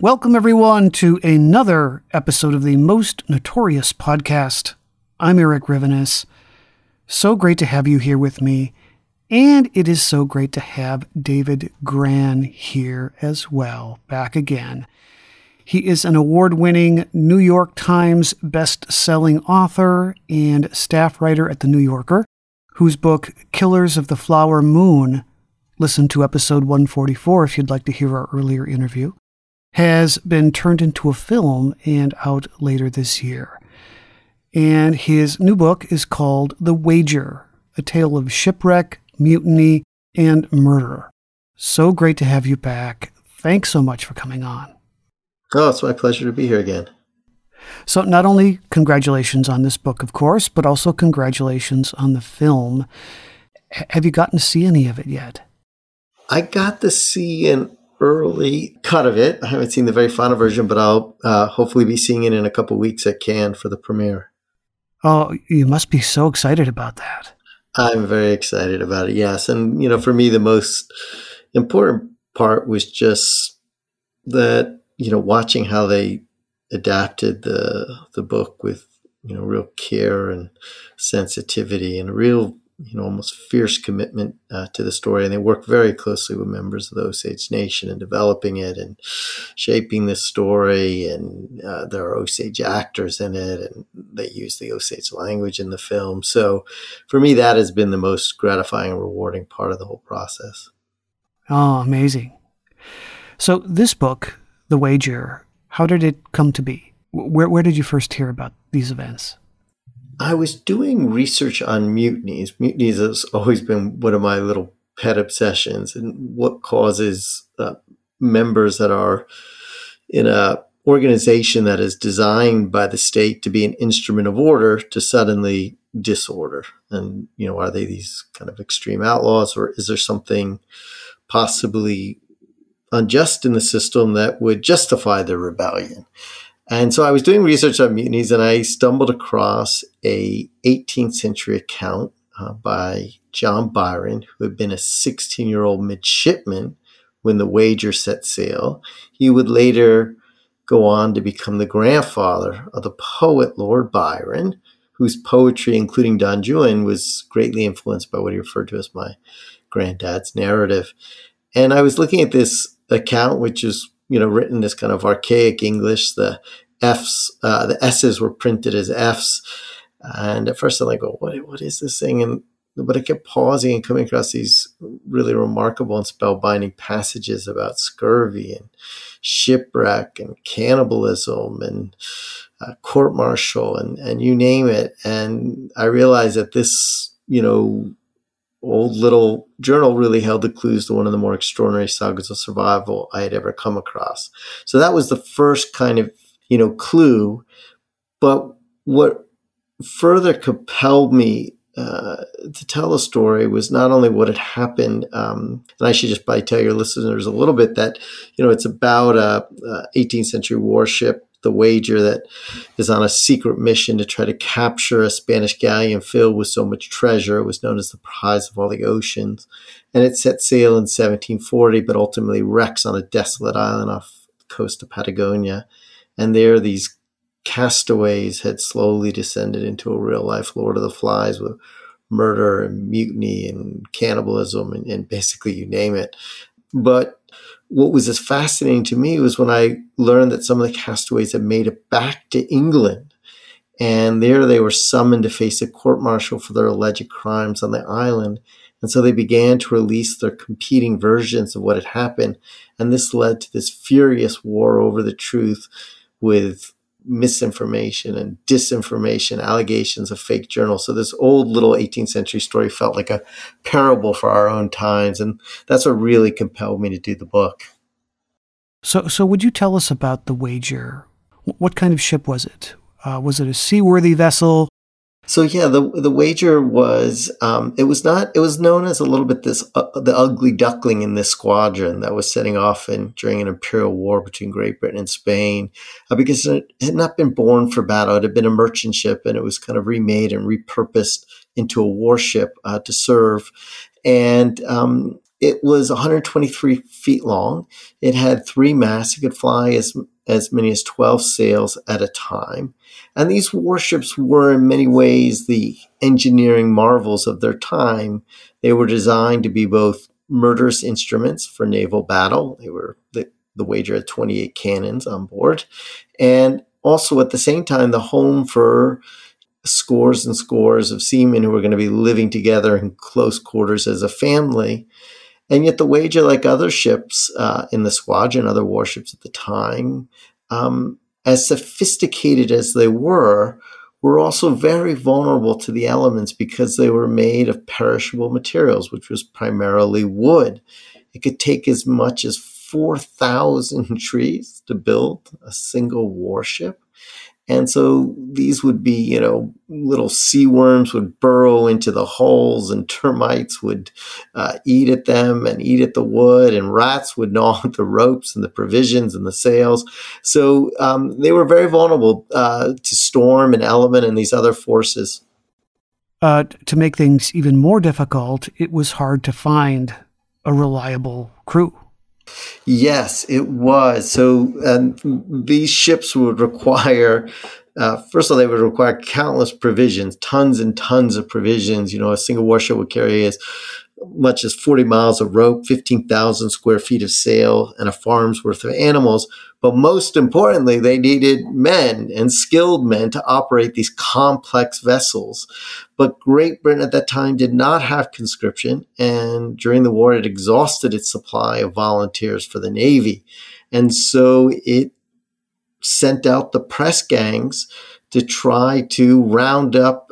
Welcome, everyone, to another episode of the Most Notorious Podcast. I'm Eric Rivenis. So great to have you here with me, and it is so great to have David Grann here as well, back again. He is an award-winning New York Times best-selling author and staff writer at The New Yorker, whose book, Killers of the Flower Moon, listen to episode 144 if you'd like to hear our earlier interview, has been turned into a film and out later this year. And his new book is called The Wager, a tale of shipwreck, mutiny, and murder. So great to have you back. Thanks so much for coming on. Oh, it's my pleasure to be here again. So not only congratulations on this book, of course, but also congratulations on the film. Have you gotten to see any of it yet? I got to see an early cut of it. I haven't seen the very final version, but I'll hopefully be seeing it in a couple weeks at Cannes for the premiere. Oh, you must be so excited about that. I'm very excited about it, yes. And, you know, for me, the most important part was just that, you know, watching how they adapted the book with, you know, real care and sensitivity and a real, you know, almost fierce commitment to the story. And they worked very closely with members of the Osage Nation in developing it and shaping the story. And there are Osage actors in it, and they use the Osage language in the film. So for me, that has been the most gratifying and rewarding part of the whole process. Oh, amazing. So this book, The Wager, how did it come to be? Where did you first hear about these events? I was doing research on mutinies. Mutinies has always been one of my little pet obsessions, and what causes members that are in an organization that is designed by the state to be an instrument of order to suddenly disorder. And, you know, are they these kind of extreme outlaws, or is there something possibly unjust in the system that would justify their rebellion? And so I was doing research on mutinies, and I stumbled across an 18th century account by John Byron, who had been a 16-year-old midshipman when the Wager set sail. He would later go on to become the grandfather of the poet Lord Byron, whose poetry, including Don Juan, was greatly influenced by what he referred to as my granddad's narrative. And I was looking at this account, which is, you know, written this kind of archaic English. The F's, the S's were printed as F's. And at first I'm like, well, what is this thing? But I kept pausing and coming across these really remarkable and spellbinding passages about scurvy and shipwreck and cannibalism and court-martial and you name it. And I realized that this, you know, old little journal really held the clues to one of the more extraordinary sagas of survival I had ever come across. So that was the first kind of, you know, clue. But what further compelled me to tell the story was not only what had happened, and I should just probably tell your listeners a little bit that, you know, it's about a 18th century warship The Wager, that is on a secret mission to try to capture a Spanish galleon filled with so much treasure. It was known as the prize of all the oceans. And it set sail in 1740, but ultimately wrecks on a desolate island off the coast of Patagonia. And there these castaways had slowly descended into a real-life Lord of the Flies with murder and mutiny and cannibalism and basically you name it. But what was as fascinating to me was when I learned that some of the castaways had made it back to England, and there they were summoned to face a court-martial for their alleged crimes on the island. And so they began to release their competing versions of what had happened. And this led to this furious war over the truth, with misinformation and disinformation, allegations of fake journals. So this old little 18th century story felt like a parable for our own times. And that's what really compelled me to do the book. So would you tell us about the Wager? What kind of ship was it? Was it a seaworthy vessel? So yeah, the Wager was, it was known as a little bit the ugly duckling in this squadron that was setting off during an imperial war between Great Britain and Spain, because it had not been born for battle. It had been a merchant ship, and it was kind of remade and repurposed into a warship to serve. And it was 123 feet long. It had three masts. It could fly as many as 12 sails at a time. And these warships were in many ways the engineering marvels of their time. They were designed to be both murderous instruments for naval battle. They were the Wager had 28 cannons on board. And also at the same time, the home for scores and scores of seamen who were going to be living together in close quarters as a family. And yet the Wager, like other ships in the squadron, other warships at the time, as sophisticated as they were also very vulnerable to the elements because they were made of perishable materials, which was primarily wood. It could take as much as 4,000 trees to build a single warship. And so these would be, little sea worms would burrow into the holes, and termites would eat at them and eat at the wood, and rats would gnaw at the ropes and the provisions and the sails. So they were very vulnerable to storm and element and these other forces. To make things even more difficult, it was hard to find a reliable crew. Yes, it was. So these ships would require, first of all, they would require countless provisions, tons and tons of provisions. A single warship would carry as much as 40 miles of rope, 15,000 square feet of sail, and a farm's worth of animals. But most importantly, they needed men and skilled men to operate these complex vessels. But Great Britain at that time did not have conscription, and during the war, it exhausted its supply of volunteers for the Navy. And so it sent out the press gangs to try to round up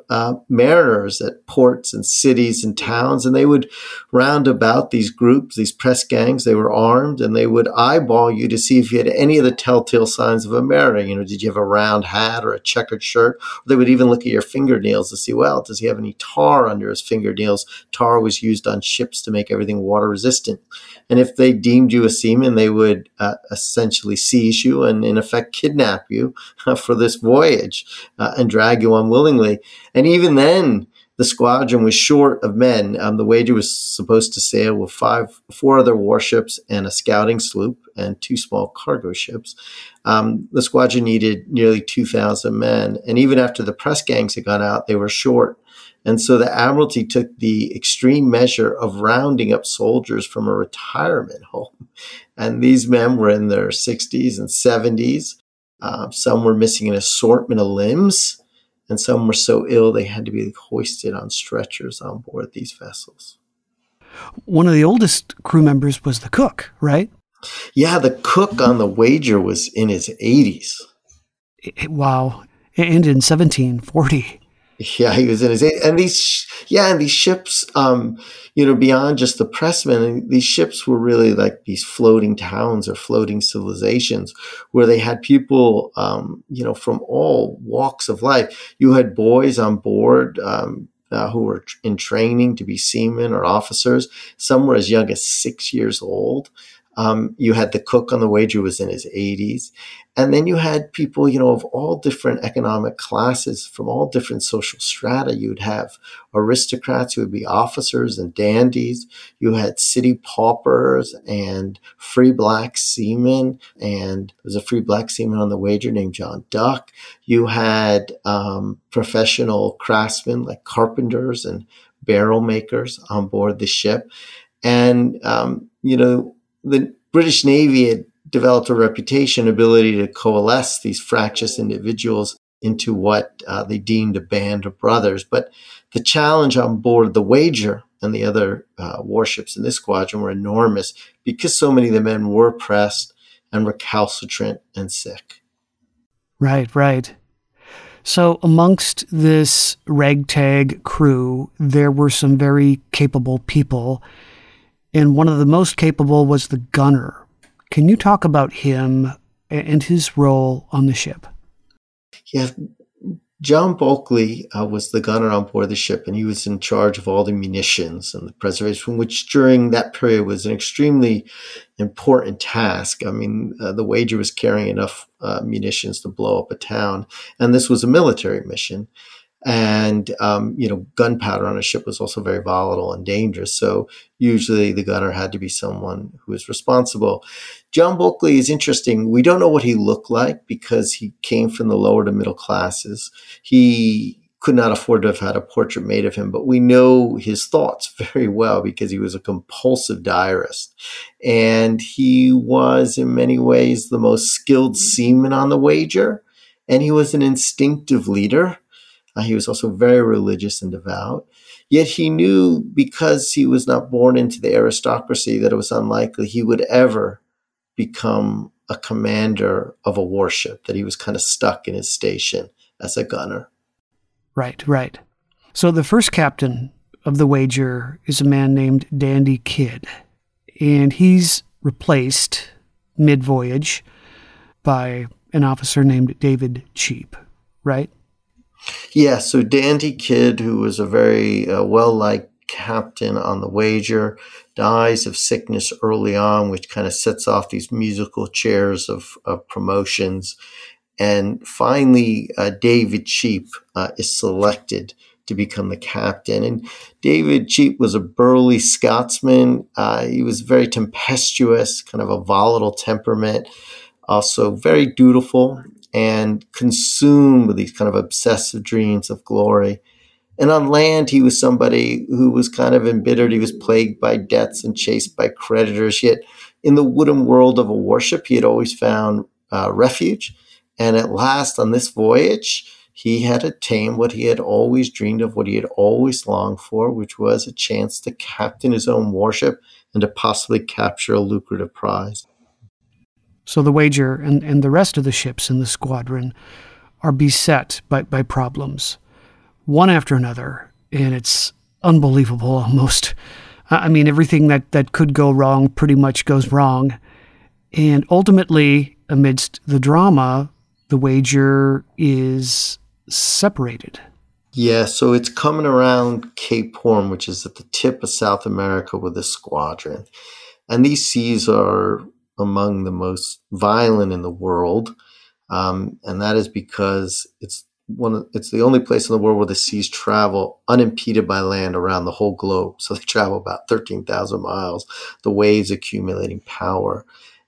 mariners at ports and cities and towns, and they would round about these groups, these press gangs. They were armed, and they would eyeball you to see if you had any of the telltale signs of a mariner. Did you have a round hat or a checkered shirt? They would even look at your fingernails to see, does he have any tar under his fingernails? Tar was used on ships to make everything water resistant. And if they deemed you a seaman, they would essentially seize you and, in effect, kidnap you for this voyage and drag you unwillingly. And even then, the squadron was short of men. The Wager was supposed to sail with four other warships and a scouting sloop and two small cargo ships. The squadron needed nearly 2,000 men. And even after the press gangs had gone out, they were short. And so the Admiralty took the extreme measure of rounding up soldiers from a retirement home. And these men were in their 60s and 70s. Some were missing an assortment of limbs. And some were so ill they had to be hoisted on stretchers on board these vessels. One of the oldest crew members was the cook, right? Yeah, the cook on the Wager was in his 80s. Wow. And in 1740. Yeah, he was in his 80s. And these ships, beyond just the pressmen, these ships were really like these floating towns or floating civilizations where they had people, from all walks of life. You had boys on board who were in training to be seamen or officers. Some were as young as 6 years old. You had the cook on The Wager was in his 80s. And then you had people, you know, of all different economic classes, from all different social strata. You'd have aristocrats who would be officers and dandies. You had city paupers and free black seamen. And there was a free black seaman on The Wager named John Duck. You had professional craftsmen like carpenters and barrel makers on board the ship. And, you know, the British Navy had developed a reputation, ability to coalesce these fractious individuals into what they deemed a band of brothers. But the challenge on board The Wager and the other warships in this squadron were enormous because so many of the men were pressed and recalcitrant and sick. Right, right. So amongst this ragtag crew, there were some very capable people. And one of the most capable was the gunner. Can you talk about him and his role on the ship? Yeah, John Bulkeley was the gunner on board the ship, and he was in charge of all the munitions and the preservation, which during that period was an extremely important task. I mean, The Wager was carrying enough munitions to blow up a town, and this was a military mission. And, you know, gunpowder on a ship was also very volatile and dangerous. So usually the gunner had to be someone who was responsible. John Bulkeley is interesting. We don't know what he looked like because he came from the lower to middle classes. He could not afford to have had a portrait made of him, but we know his thoughts very well because he was a compulsive diarist. And he was in many ways the most skilled seaman on The Wager. And he was an instinctive leader. He was also very religious and devout. Yet he knew, because he was not born into the aristocracy, that it was unlikely he would ever become a commander of a warship, that he was kind of stuck in his station as a gunner. Right, right. So the first captain of The Wager is a man named Dandy Kidd, and he's replaced mid-voyage by an officer named David Cheap, right? Yeah, so Dandy Kidd, who was a very well-liked captain on The Wager, dies of sickness early on, which kind of sets off these musical chairs of promotions. And finally, David Cheap is selected to become the captain. And David Cheap was a burly Scotsman. He was very tempestuous, kind of a volatile temperament, also very dutiful, and consumed with these kind of obsessive dreams of glory. And on land, he was somebody who was kind of embittered. He was plagued by debts and chased by creditors. Yet in the wooden world of a warship, he had always found refuge. And at last, on this voyage, he had attained what he had always dreamed of, what he had always longed for, which was a chance to captain his own warship and to possibly capture a lucrative prize. So The Wager and the rest of the ships in the squadron are beset by problems, one after another, and it's unbelievable almost. I mean, everything that could go wrong pretty much goes wrong. And ultimately, amidst the drama, The Wager is separated. Yeah, so it's coming around Cape Horn, which is at the tip of South America with the squadron. And these seas are among the most violent in the world, and that is because it's the only place in the world where the seas travel unimpeded by land around the whole globe. So they travel about 13,000 miles, the waves accumulating power.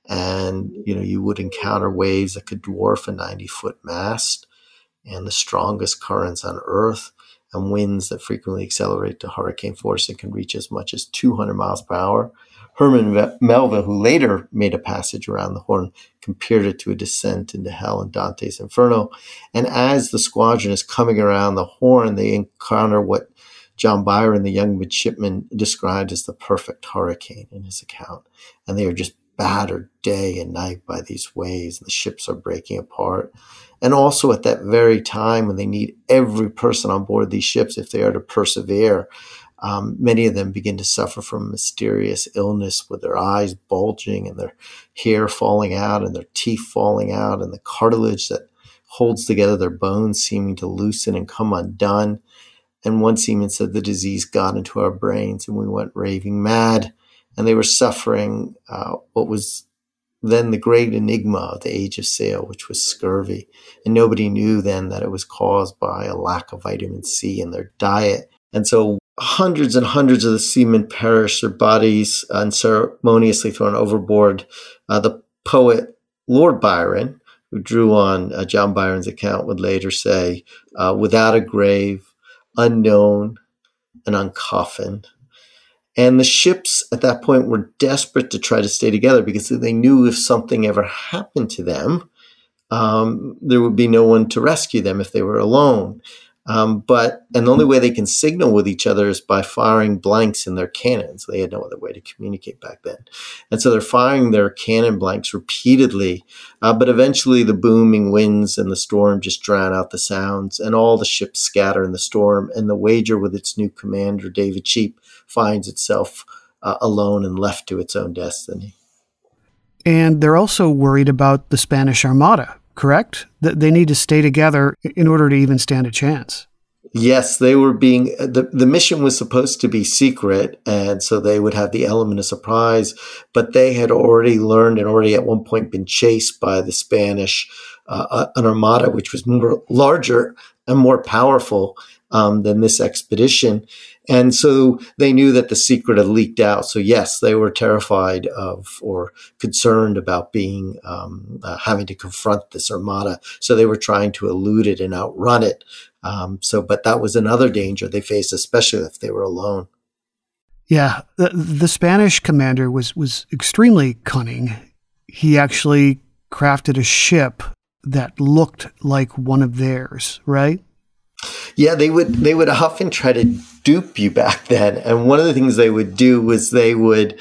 And, you know, you would encounter waves that could dwarf a 90-foot mast, and the strongest currents on Earth, and winds that frequently accelerate to hurricane force and can reach as much as 200 miles per hour. Herman Melville, who later made a passage around the Horn, compared it to a descent into hell in Dante's Inferno. And as the squadron is coming around the Horn, they encounter what John Byron, the young midshipman, described as the perfect hurricane in his account. And they are just battered day and night by these waves, and the ships are breaking apart. And also at that very time when they need every person on board these ships, if they are to persevere, many of them begin to suffer from mysterious illness, with their eyes bulging and their hair falling out and their teeth falling out and the cartilage that holds together their bones seeming to loosen and come undone. And one seaman said, "The disease got into our brains and we went raving mad. and they were suffering what was then the great enigma of the age of sail, which was scurvy. And nobody knew then that it was caused by a lack of vitamin C in their diet. And so hundreds and hundreds of the seamen perished, their bodies unceremoniously thrown overboard. The poet Lord Byron, who drew on John Byron's account, would later say, without a grave, unknown, and uncoffined. And the ships at that point were desperate to try to stay together because they knew if something ever happened to them, there would be no one to rescue them if they were alone. And the only way they can signal with each other is by firing blanks in their cannons. They had no other way to communicate back then. And so they're firing their cannon blanks repeatedly. But eventually the booming winds and the storm just drown out the sounds, and all the ships scatter in the storm. And the Wager, with its new commander, David Cheap, finds itself alone and left to its own destiny. And they're also worried about the Spanish Armada, correct? They need to stay together in order to even stand a chance. Yes, they were being, the mission was supposed to be secret, and so they would have the element of surprise, but they had already learned and already at one point been chased by the Spanish, an armada, which was more larger and more powerful than this expedition. And so they knew that the secret had leaked out. So yes, they were terrified of or concerned about being having to confront this armada. So they were trying to elude it and outrun it. But that was another danger they faced, especially if they were alone. Yeah, the Spanish commander was extremely cunning. He actually crafted a ship that looked like one of theirs, right? Yeah, they would often try to dupe you back then. And one of the things they would do was they would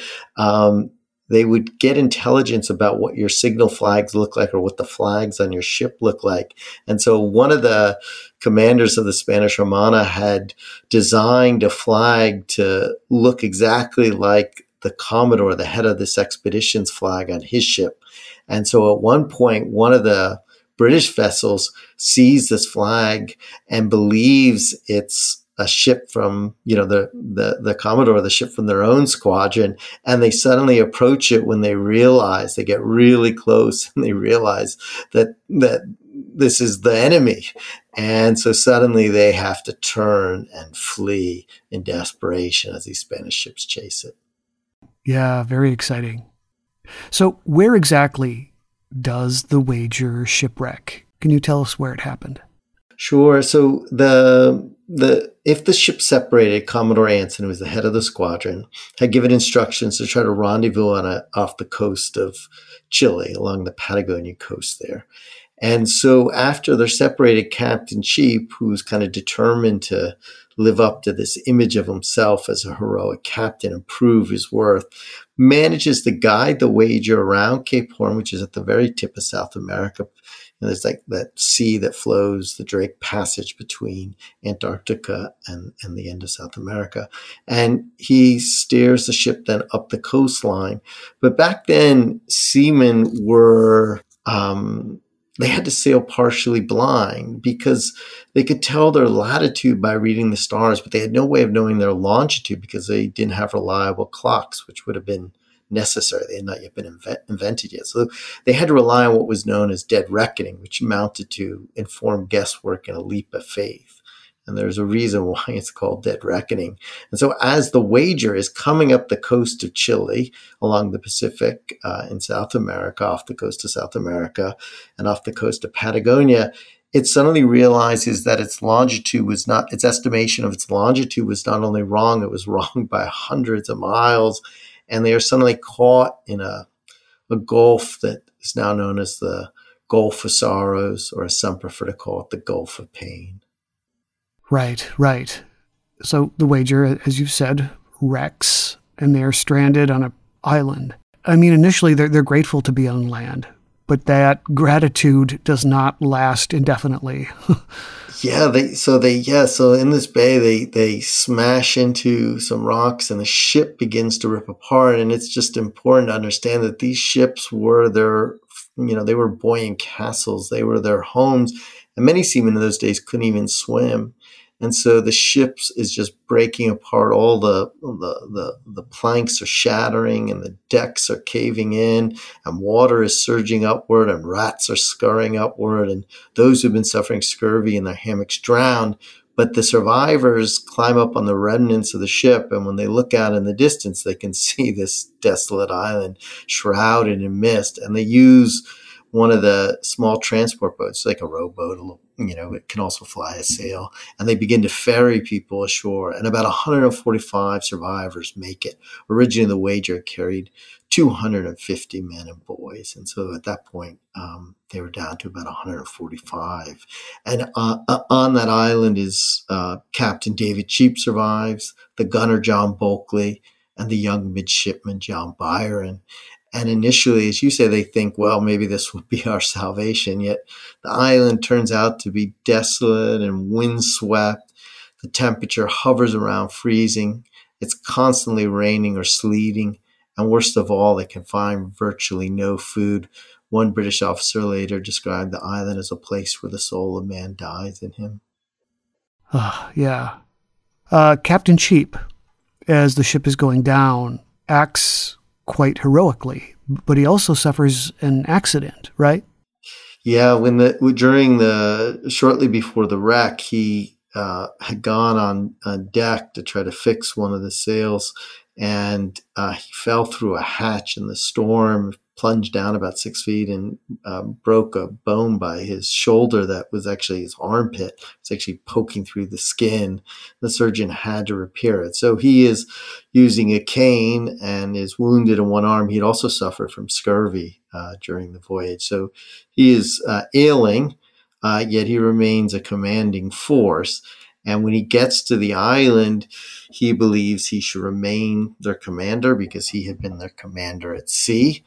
get intelligence about what your signal flags look like or what the flags on your ship look like. And so one of the commanders of the Spanish Armada had designed a flag to look exactly like the Commodore, the head of this expedition's flag on his ship. And so at one point, one of the British vessels sees this flag and believes it's a ship from, the Commodore, the ship from their own squadron. And they suddenly approach it when they realize, they get really close and they realize that this is the enemy. And so suddenly they have to turn and flee in desperation as these Spanish ships chase it. Yeah, very exciting. So where exactly does the Wager shipwreck? Can you tell us where it happened? Sure. So if the ship separated, Commodore Anson, who was the head of the squadron, had given instructions to try to rendezvous off the coast of Chile, along the Patagonia coast there. And so after they're separated, Captain Cheap, who's kind of determined to live up to this image of himself as a heroic captain and prove his worth, manages to guide the Wager around Cape Horn, which is at the very tip of South America. And there's like that sea that flows, the Drake passage between Antarctica and the end of South America. And he steers the ship then up the coastline. But back then, seamen were... they had to sail partially blind because they could tell their latitude by reading the stars, but they had no way of knowing their longitude because they didn't have reliable clocks, which would have been necessary. They had not yet been invented yet. So they had to rely on what was known as dead reckoning, which amounted to informed guesswork and a leap of faith. And there's a reason why it's called dead reckoning. And so as the Wager is coming up the coast of Chile along the Pacific in South America, off the coast of South America and off the coast of Patagonia, it suddenly realizes that its estimation of its longitude was not only wrong, it was wrong by hundreds of miles. And they are suddenly caught in a gulf that is now known as the Gulf of Sorrows, or as some prefer to call it, the Gulf of Pain. Right. So the Wager, as you've said, wrecks, and they're stranded on an island. I mean, initially, they're grateful to be on land, but that gratitude does not last indefinitely. So in this bay, they smash into some rocks, and the ship begins to rip apart, and it's just important to understand that these ships were they were buoyant castles. They were their homes, and many seamen in those days couldn't even swim. And so the ship is just breaking apart. All the planks are shattering and the decks are caving in, and water is surging upward and rats are scurrying upward. And those who've been suffering scurvy in their hammocks drown. But the survivors climb up on the remnants of the ship, and when they look out in the distance, they can see this desolate island shrouded in mist. And they use one of the small transport boats, like a rowboat, it can also fly a sail. And they begin to ferry people ashore. And about 145 survivors make it. Originally, the Wager carried 250 men and boys. And so at that point, they were down to about 145. And on that island is Captain David Cheap survives, the gunner John Bulkeley, and the young midshipman John Byron. And initially, as you say, they think, well, maybe this will be our salvation. Yet the island turns out to be desolate and windswept. The temperature hovers around freezing. It's constantly raining or sleeting. And worst of all, they can find virtually no food. One British officer later described the island as a place where the soul of man dies in him. Captain Cheap, as the ship is going down, acts quite heroically, but he also suffers an accident, right? Yeah, shortly before the wreck, he had gone on deck to try to fix one of the sails, and he fell through a hatch in the storm, plunged down about 6 feet, and broke a bone by his shoulder that was actually his armpit. It's actually poking through the skin. The surgeon had to repair it. So he is using a cane and is wounded in one arm. He'd also suffered from scurvy during the voyage. So he is ailing, yet he remains a commanding force. And when he gets to the island, he believes he should remain their commander because he had been their commander at sea.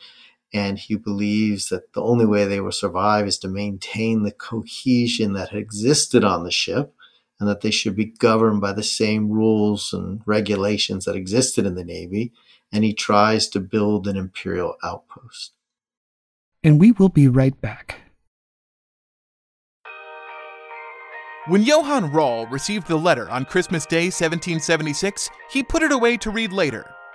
And he believes that the only way they will survive is to maintain the cohesion that had existed on the ship, and that they should be governed by the same rules and regulations that existed in the Navy. And he tries to build an imperial outpost. And we will be right back. When Johann Rall received the letter on Christmas Day, 1776, he put it away to read later.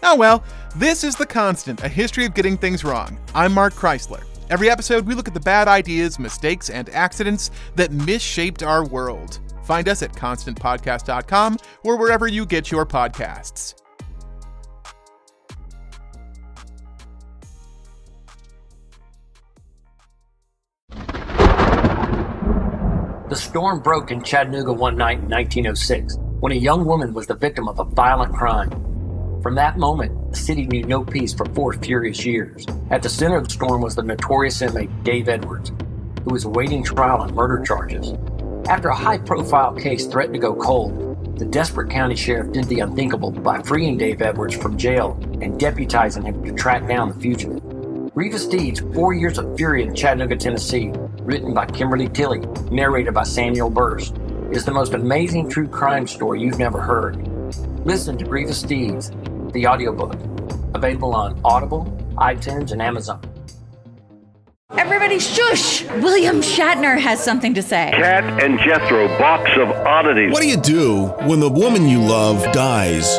Oh well, this is The Constant, a history of getting things wrong. I'm Mark Chrysler. Every episode, we look at the bad ideas, mistakes, and accidents that misshaped our world. Find us at constantpodcast.com or wherever you get your podcasts. The storm broke in Chattanooga one night in 1906 when a young woman was the victim of a violent crime. From that moment, the city knew no peace for 4 furious years. At the center of the storm was the notorious inmate Dave Edwards, who was awaiting trial on murder charges. After a high-profile case threatened to go cold, the desperate county sheriff did the unthinkable by freeing Dave Edwards from jail and deputizing him to track down the fugitive. Grievous Deeds, 4 Years of Fury in Chattanooga, Tennessee, written by Kimberly Tilley, narrated by Samuel Burse, is the most amazing true crime story you've never heard. Listen to Grievous Deeds, the audiobook, available on Audible, iTunes, and Amazon. Everybody shush! William Shatner has something to say. Cat and Jethro, Box of Oddities. What do you do when the woman you love dies?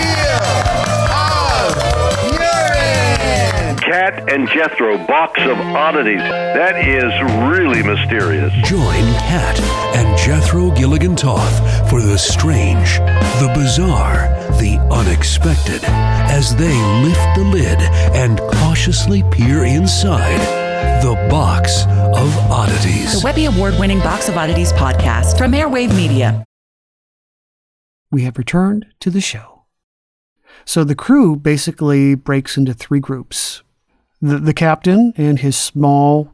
Cat and Jethro, Box of Oddities. That is really mysterious. Join Cat and Jethro Gilligan Toth for the strange, the bizarre, the unexpected, as As they lift the lid and cautiously peer inside the Box of Oddities. The Webby Award-winning Box of Oddities podcast from Airwave Media. We have returned to the show. So the crew basically breaks into three groups. The captain and his small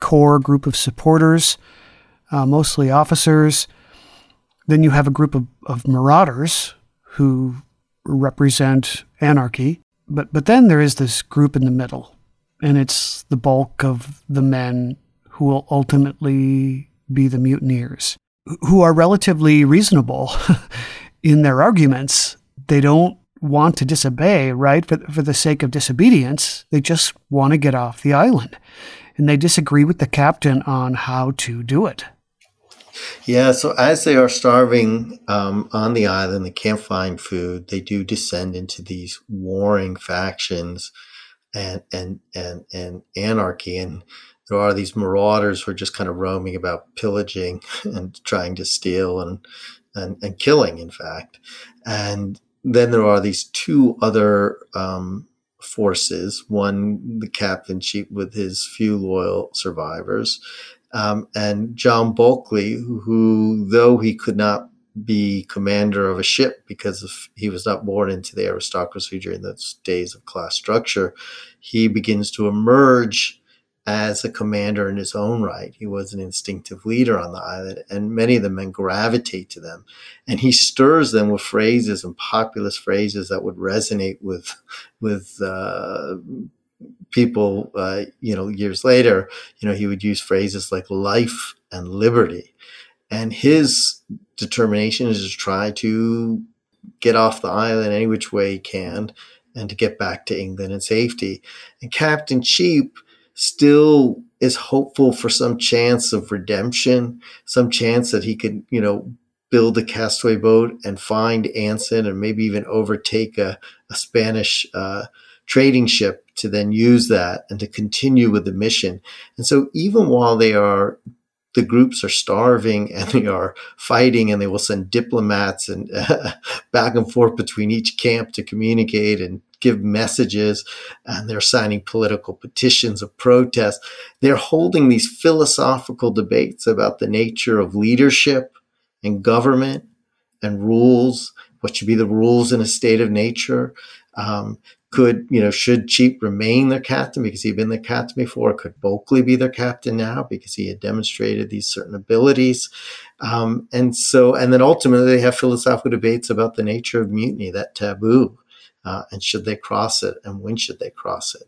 core group of supporters, mostly officers. Then you have a group of marauders who represent anarchy. But then there is this group in the middle, and it's the bulk of the men who will ultimately be the mutineers, who are relatively reasonable in their arguments. They don't want to disobey, right? For the sake of disobedience, they just want to get off the island. And they disagree with the captain on how to do it. Yeah, so as they are starving on the island, they can't find food. They do descend into these warring factions and anarchy. And there are these marauders who are just kind of roaming about, pillaging and trying to steal and killing, in fact. And then there are these two other forces, one, the Captain Cheap with his few loyal survivors, and John Bulkeley, who, though he could not be commander of a ship because he was not born into the aristocracy during those days of class structure, he begins to emerge as a commander in his own right. He was an instinctive leader on the island, and many of the men gravitate to them. And he stirs them with phrases and populist phrases that would resonate with people, years later. You know, he would use phrases like life and liberty. And his determination is to try to get off the island any which way he can and to get back to England in safety. And Captain Cheap still is hopeful for some chance of redemption, some chance that he could, build a castaway boat and find Anson and maybe even overtake a Spanish trading ship to then use that and to continue with the mission. And so even while the groups are starving and they are fighting, and they will send diplomats and back and forth between each camp to communicate and give messages, and they're signing political petitions of protest. They're holding these philosophical debates about the nature of leadership and government and rules. What should be the rules in a state of nature? Should Cheap remain their captain because he'd been their captain before? Could Bulkeley be their captain now because he had demonstrated these certain abilities? And then ultimately they have philosophical debates about the nature of mutiny, that taboo, and should they cross it, and when should they cross it?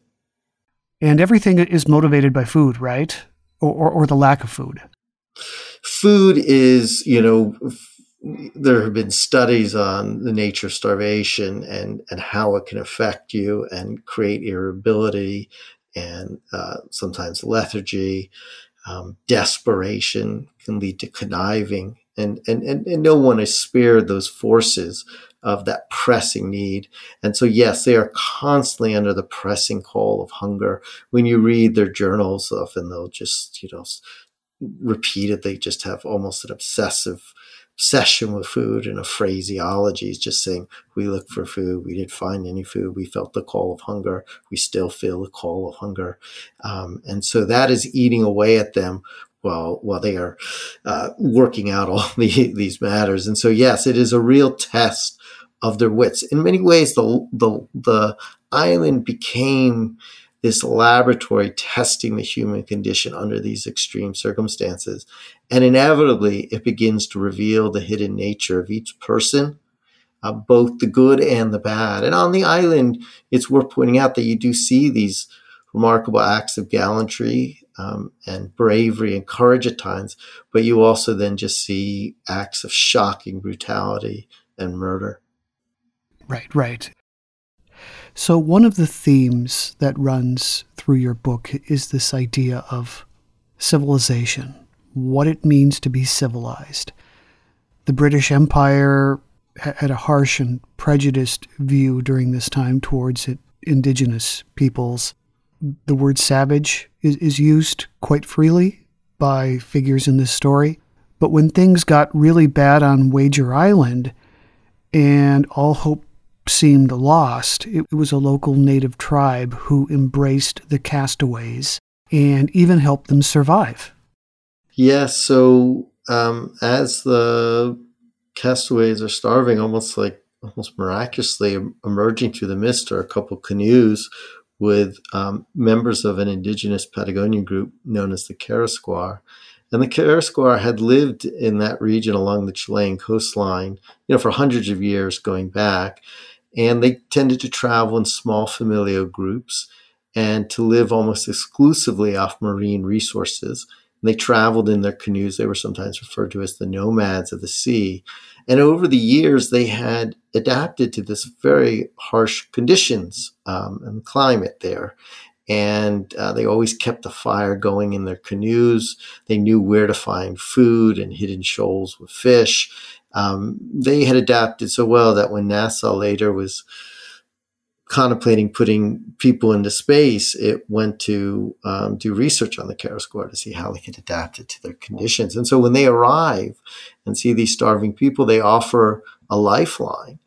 And everything is motivated by food, right? Or the lack of food. Food is, there have been studies on the nature of starvation and how it can affect you and create irritability and sometimes lethargy. Desperation can lead to conniving, and no one is spared those forces of that pressing need. And so, yes, they are constantly under the pressing call of hunger. When you read their journals, often they'll just, repeatedly just have almost an obsession with food and a phraseology is just saying, we looked for food, we didn't find any food, we felt the call of hunger, we still feel the call of hunger. And so that is eating away at them while they are working out all these matters. And so, yes, it is a real test of their wits. In many ways, the island became this laboratory testing the human condition under these extreme circumstances. And inevitably, it begins to reveal the hidden nature of each person, both the good and the bad. And on the island, it's worth pointing out that you do see these remarkable acts of gallantry and bravery and courage at times, but you also then just see acts of shocking brutality and murder. Right. So one of the themes that runs through your book is this idea of civilization, what it means to be civilized. The British Empire had a harsh and prejudiced view during this time towards indigenous peoples. The word savage is used quite freely by figures in this story. But when things got really bad on Wager Island and all hope seemed lost, it was a local native tribe who embraced the castaways and even helped them survive. Yes, so as the castaways are starving, almost miraculously emerging through the mist are a couple canoes with members of an indigenous Patagonian group known as the Kawésqar. And the Kawésqar had lived in that region along the Chilean coastline, for hundreds of years going back. And they tended to travel in small familial groups and to live almost exclusively off marine resources. And they traveled in their canoes. They were sometimes referred to as the nomads of the sea. And over the years, they had adapted to this very harsh conditions and climate there. And they always kept the fire going in their canoes. They knew where to find food and hidden shoals with fish. They had adapted so well that when NASA later was contemplating putting people into space, it went to do research on the Kawésqar to see how they had adapted to their conditions. And so when they arrive and see these starving people, they offer a lifeline.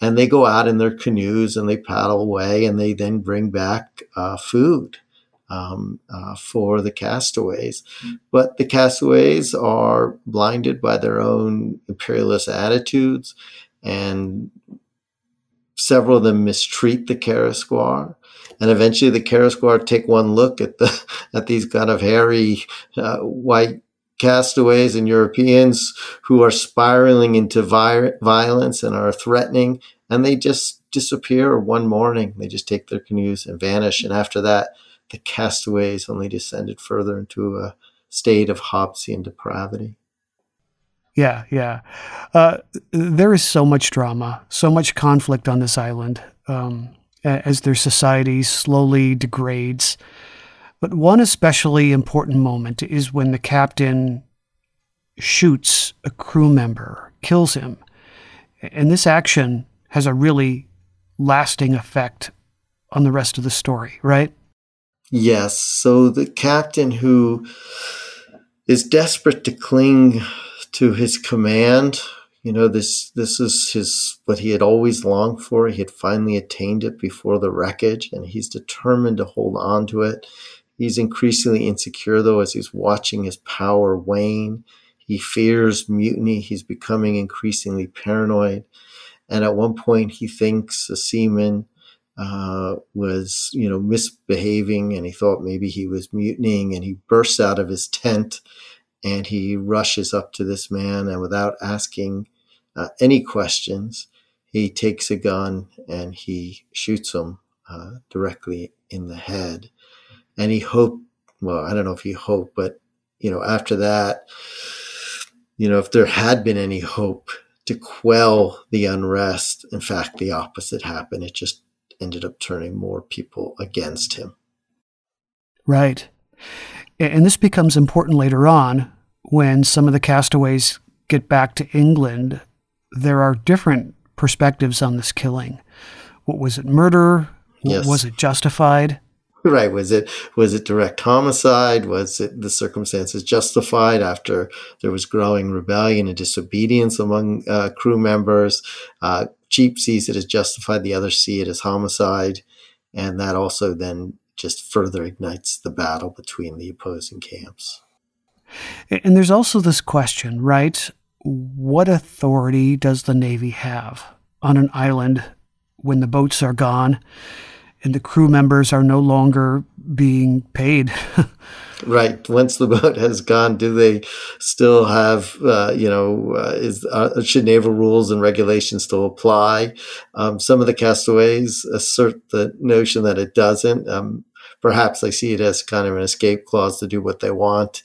And they go out in their canoes and they paddle away, and they then bring back food for the castaways. But the castaways are blinded by their own imperialist attitudes, and several of them mistreat the Kawésqar. And eventually the Kawésqar take one look at these kind of hairy white castaways and Europeans who are spiraling into violence and are threatening, and they just disappear one morning. They just take their canoes and vanish. And after that, the castaways only descended further into a state of Hobbesian depravity. Yeah, yeah. There is so much drama, so much conflict on this island as their society slowly degrades. But one especially important moment is when the captain shoots a crew member, kills him. And this action has a really lasting effect on the rest of the story, right? Yes. So the captain, who is desperate to cling to his command, this is what he had always longed for. He had finally attained it before the wreckage, and he's determined to hold on to it. He's increasingly insecure, though, as he's watching his power wane. He fears mutiny. He's becoming increasingly paranoid. And at one point, he thinks a seaman was, misbehaving, and he thought maybe he was mutinying, and he bursts out of his tent, and he rushes up to this man, and without asking any questions, he takes a gun and he shoots him directly in the head. And he hoped, well, I don't know if he hoped, but, after that, if there had been any hope to quell the unrest, in fact, the opposite happened. It just ended up turning more people against him. Right. And this becomes important later on when some of the castaways get back to England. There are different perspectives on this killing. What was it, murder? Yes. Was it justified? Right. Was it direct homicide? Was it the circumstances justified after there was growing rebellion and disobedience among crew members? Cheap sees it as justified. The others see it as homicide. And that also then just further ignites the battle between the opposing camps. And there's also this question, right? What authority does the Navy have on an island when the boats are gone and the crew members are no longer being paid? Right. Once the boat has gone, do they still have, should naval rules and regulations still apply? Some of the castaways assert the notion that it doesn't. Perhaps they see it as kind of an escape clause to do what they want.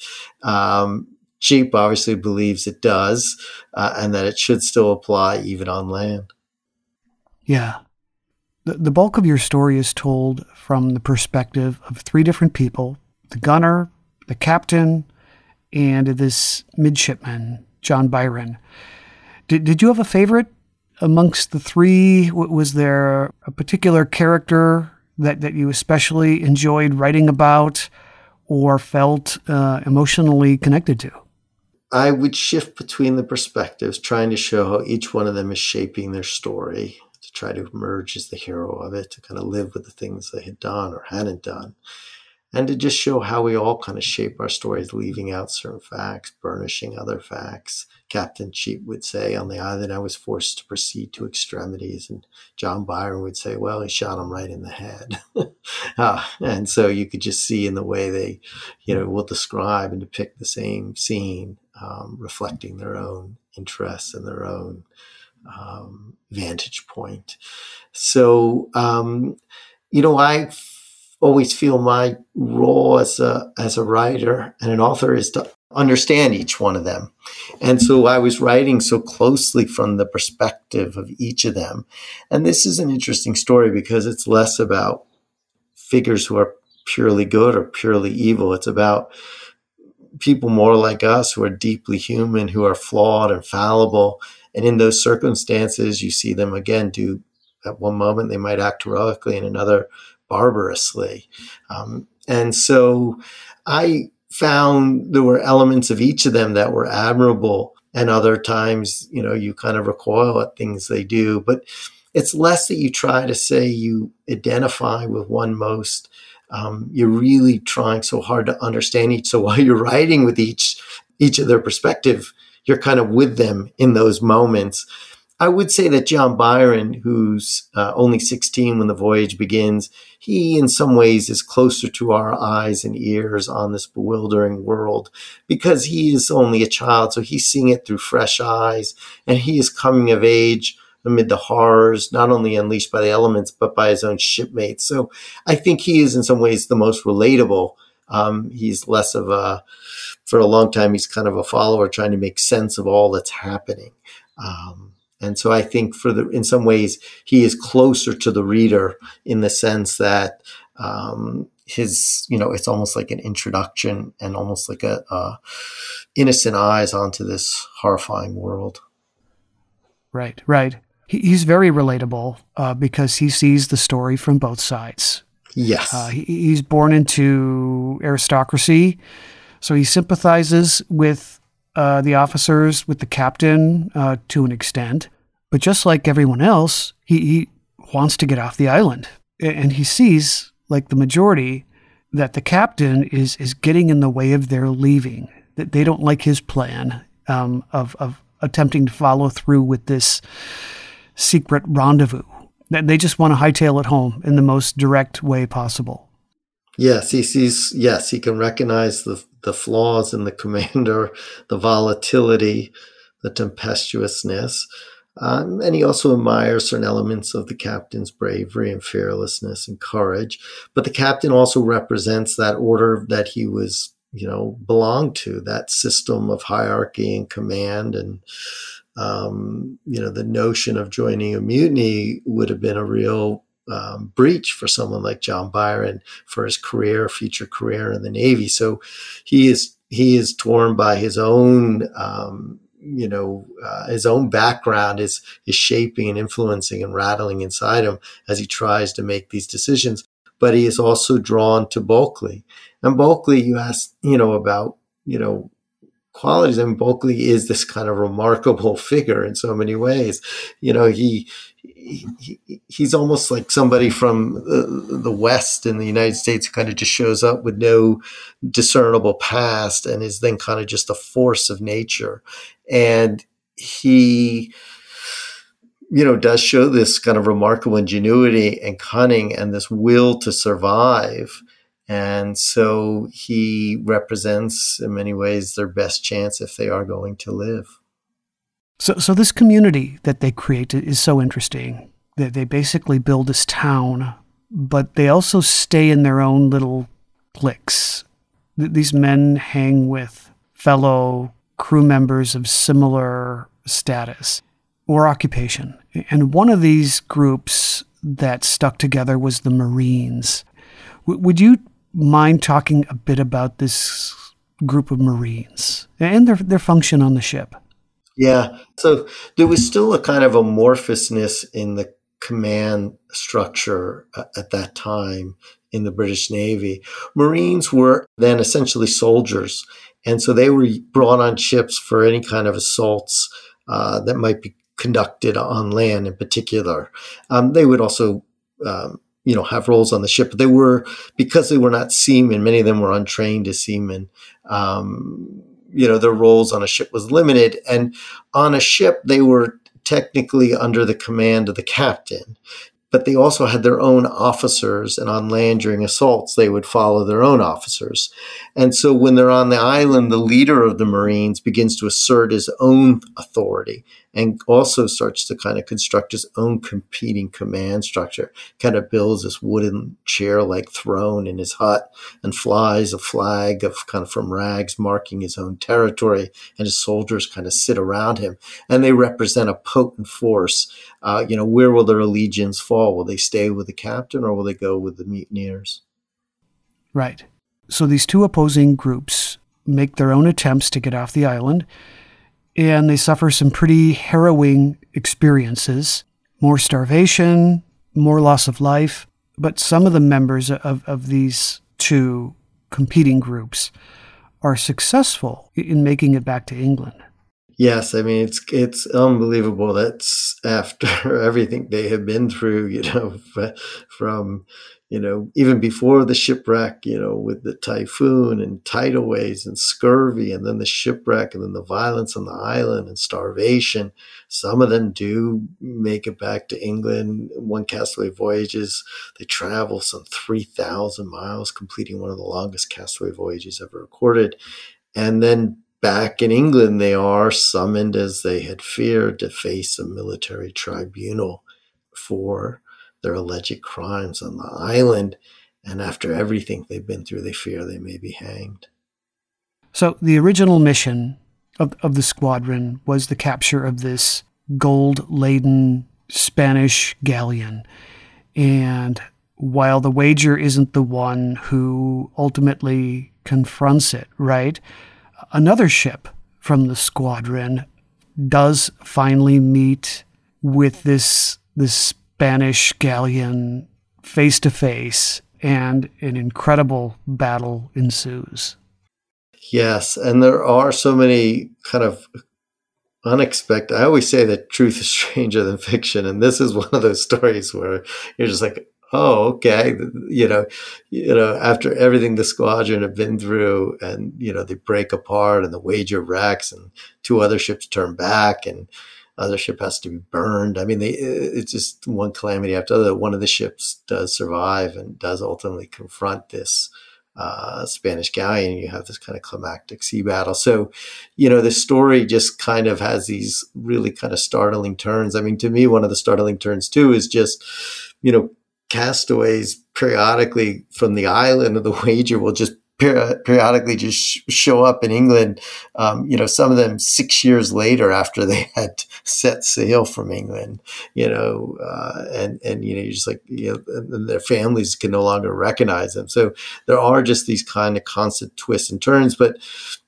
Cheap obviously believes it does, and that it should still apply even on land. Yeah. The bulk of your story is told from the perspective of three different people: the gunner, the captain, and this midshipman, John Byron. Did you have a favorite amongst the three? Was there a particular character that you especially enjoyed writing about or felt emotionally connected to? I would shift between the perspectives, trying to show how each one of them is shaping their story, try to emerge as the hero of it, to kind of live with the things they had done or hadn't done, and to just show how we all kind of shape our stories, leaving out certain facts, burnishing other facts. Captain Cheap would say, on the island I was forced to proceed to extremities, and John Byron would say, well, he shot him right in the head. And so you could just see in the way they, you know, will describe and depict the same scene, reflecting their own interests and their own vantage point. So, you know, I always feel my role as a writer and an author is to understand each one of them. And so I was writing so closely from the perspective of each of them. And this is an interesting story because it's less about figures who are purely good or purely evil. It's about people more like us who are deeply human, who are flawed and fallible. And in those circumstances, you see them again do, at one moment, they might act heroically, and another barbarously. And so I found there were elements of each of them that were admirable, and other times, you know, you kind of recoil at things they do, but it's less that you try to say you identify with one most. You're really trying so hard to understand each. So while you're writing with each of their perspective, you're kind of with them in those moments. I would say that John Byron, who's only 16 when the voyage begins, he in some ways is closer to our eyes and ears on this bewildering world because he is only a child. So he's seeing it through fresh eyes, and he is coming of age amid the horrors, not only unleashed by the elements, but by his own shipmates. So I think he is in some ways the most relatable. He's less of a, for a long time, he's kind of a follower trying to make sense of all that's happening. And so I think in some ways, he is closer to the reader in the sense that his, you know, it's almost like an introduction and almost like a innocent eyes onto this horrifying world. Right, right. He's very relatable because he sees the story from both sides. Yes. He's born into aristocracy, so he sympathizes with the officers, with the captain to an extent. But just like everyone else, he wants to get off the island. And he sees, like the majority, that the captain is getting in the way of their leaving, that they don't like his plan of attempting to follow through with this secret rendezvous. They just want to hightail it home in the most direct way possible. Yes, he sees, yes, he can recognize the flaws in the commander, the volatility, the tempestuousness. And he also admires certain elements of the captain's bravery and fearlessness and courage. But the captain also represents that order that he was, you know, belonged to, that system of hierarchy and command. And, you know, the notion of joining a mutiny would have been a real breach for someone like John Byron for his career, future career in the Navy. So he is torn by his own, you know, his own background is shaping and influencing and rattling inside him as he tries to make these decisions. But he is also drawn to Bulkeley. And Bulkeley, you asked, you know, about, you know, qualities. I mean, Bulkeley is this kind of remarkable figure in so many ways. You know, he's almost like somebody from the West in the United States who kind of just shows up with no discernible past and is then kind of just a force of nature. And he, you know, does show this kind of remarkable ingenuity and cunning and this will to survive. And so he represents in many ways their best chance if they are going to live. So this community that they create is so interesting. They basically build this town, but they also stay in their own little cliques. These men hang with fellow crew members of similar status or occupation. And one of these groups that stuck together was the Marines. Would you mind talking a bit about this group of Marines and their function on the ship? Yeah. So there was still a kind of amorphousness in the command structure at that time in the British Navy. Marines were then essentially soldiers. And so they were brought on ships for any kind of assaults that might be conducted on land in particular. They would also, have roles on the ship. But they were, because they were not seamen, many of them were untrained as seamen, their roles on a ship was limited. And on a ship, they were technically under the command of the captain, but they also had their own officers, and on land during assaults, they would follow their own officers. And so when they're on the island, the leader of the Marines begins to assert his own authority and also starts to kind of construct his own competing command structure, kind of builds this wooden chair-like throne in his hut and flies a flag of kind of from rags, marking his own territory, and his soldiers kind of sit around him. And they represent a potent force. Where will their allegiance fall? Will they stay with the captain or will they go with the mutineers? Right. So these two opposing groups make their own attempts to get off the island, and they suffer some pretty harrowing experiences, more starvation, more loss of life. But some of the members of these two competing groups are successful in making it back to England. Yes, I mean, it's unbelievable. That's after everything they have been through, from... even before the shipwreck, with the typhoon and tidal waves and scurvy, and then the shipwreck, and then the violence on the island and starvation. Some of them do make it back to England. One castaway voyages, they travel some 3,000 miles, completing one of the longest castaway voyages ever recorded. And then back in England, they are summoned, as they had feared, to face a military tribunal for their alleged crimes on the island, and after everything they've been through, they fear they may be hanged. So the original mission of the squadron was the capture of this gold-laden Spanish galleon. And while the Wager isn't the one who ultimately confronts it, right, another ship from the squadron does finally meet with this Spanish galleon face-to-face, and an incredible battle ensues. Yes, and there are so many kind of unexpected. I always say that truth is stranger than fiction, and this is one of those stories where you're just like, oh, okay, after everything the squadron have been through, and, they break apart, and the Wager wrecks, and two other ships turn back, and other ship has to be burned. I mean, it's just one calamity after another. One of the ships does survive and does ultimately confront this Spanish galleon. You have this kind of climactic sea battle. So, this story just kind of has these really kind of startling turns. I mean, to me, one of the startling turns too is just, castaways periodically from the island of the Wager will just periodically just show up in England, some of them 6 years later after they had set sail from England, you're just like, and their families can no longer recognize them. So there are just these kind of constant twists and turns. But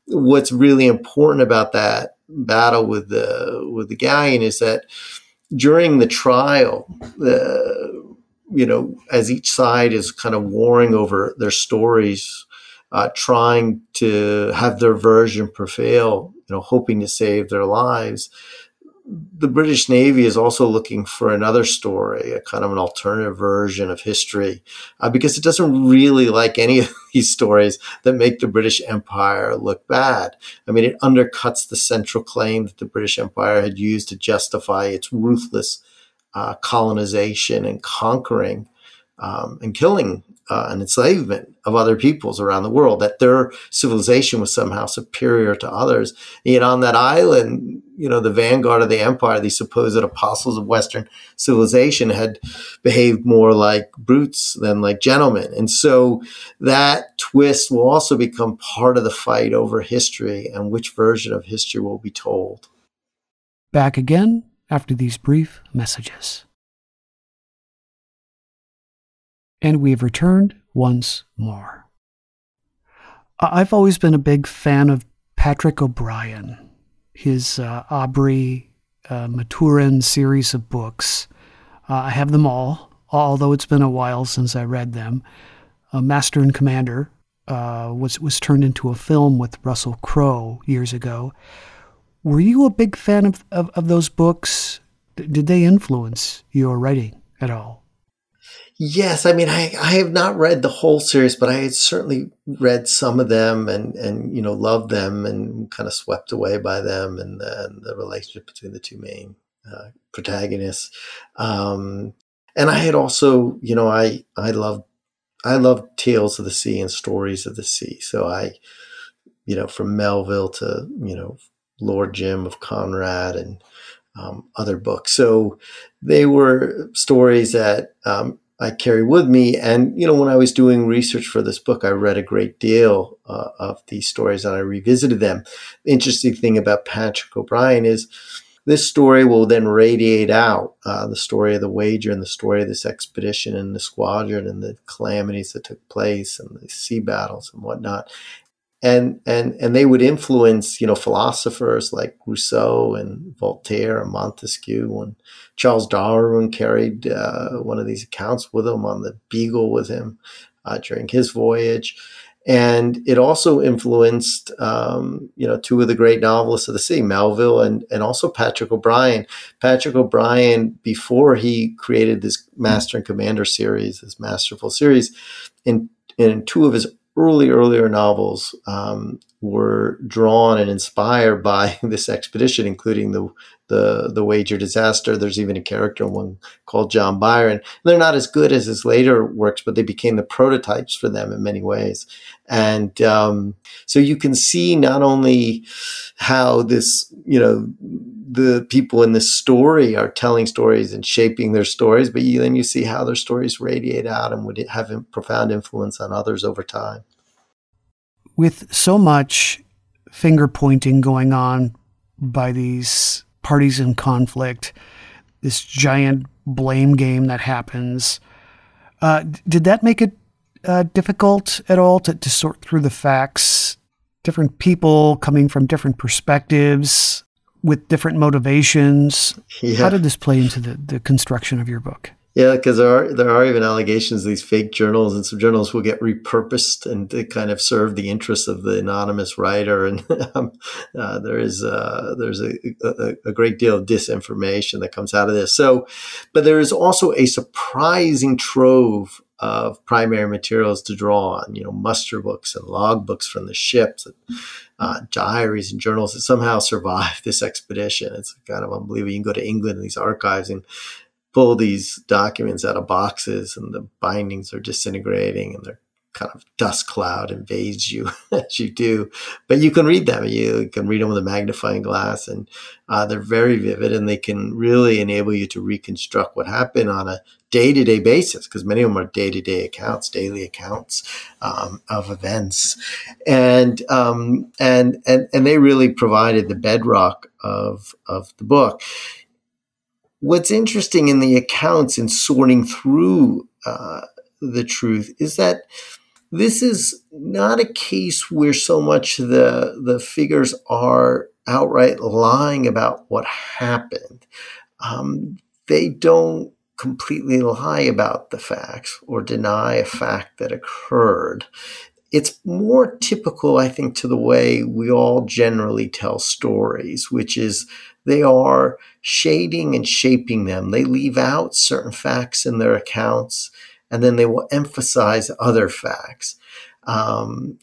what's really important about that battle with the galleon is that during the trial, as each side is kind of warring over their stories, trying to have their version prevail, hoping to save their lives. The British Navy is also looking for another story, a kind of an alternative version of history, because it doesn't really like any of these stories that make the British Empire look bad. I mean, it undercuts the central claim that the British Empire had used to justify its ruthless colonization and conquering and killing and enslavement of other peoples around the world, that their civilization was somehow superior to others. Yet on that island, the vanguard of the empire, these supposed apostles of Western civilization, had behaved more like brutes than like gentlemen. And so that twist will also become part of the fight over history and which version of history will be told. Back again after these brief messages. And we have returned once more. I've always been a big fan of Patrick O'Brien, his Aubrey, Maturin series of books. I have them all, although it's been a while since I read them. Master and Commander was turned into a film with Russell Crowe years ago. Were you a big fan of those books? Did they influence your writing at all? Yes. I mean, I have not read the whole series, but I had certainly read some of them and you know, loved them and kind of swept away by them and the relationship between the two main protagonists. And I had also, you know, I love tales of the sea and stories of the sea. So from Melville to, you know, Lord Jim of Conrad and other books. So they were stories that I carry with me. And, you know, when I was doing research for this book, I read a great deal of these stories and I revisited them. The interesting thing about Patrick O'Brien is this story will then radiate out the story of the Wager and the story of this expedition and the squadron and the calamities that took place and the sea battles and whatnot. And they would influence, you know, philosophers like Rousseau and Voltaire and Montesquieu, and Charles Darwin carried one of these accounts with him on the Beagle with him during his voyage. And it also influenced, you know, two of the great novelists of the sea, Melville and also Patrick O'Brien. Patrick O'Brien, before he created this Master and Commander series, this masterful series, in two of his earlier novels were drawn and inspired by this expedition, including the Wager disaster. There's even a character in one called John Byron. They're not as good as his later works, but they became the prototypes for them in many ways. And so you can see not only how this, you know, the people in this story are telling stories and shaping their stories, but then you see how their stories radiate out and would have a profound influence on others over time. With so much finger pointing going on by these parties in conflict, this giant blame game that happens, did that make it difficult at all to sort through the facts? Different people coming from different perspectives with different motivations. Yeah. How did this play into the construction of your book? Yeah, because there are even allegations these fake journals, and some journals will get repurposed and to kind of serve the interests of the anonymous writer. And there's a great deal of disinformation that comes out of this. So, but there is also a surprising trove of primary materials to draw on, you know, muster books and log books from the ships and diaries and journals that somehow survived this expedition. It's kind of unbelievable. You can go to England and these archives and pull these documents out of boxes and the bindings are disintegrating and they're kind of dust cloud invades you as you do, but you can read them. You can read them with a magnifying glass and they're very vivid and they can really enable you to reconstruct what happened on a day-to-day basis, because many of them are day-to-day accounts, daily accounts of events. And they really provided the bedrock of the book. What's interesting in the accounts and sorting through the truth is that this is not a case where so much the figures are outright lying about what happened. They don't completely lie about the facts or deny a fact that occurred. It's more typical, I think, to the way we all generally tell stories, which is they are shading and shaping them. They leave out certain facts in their accounts, and then they will emphasize other facts, the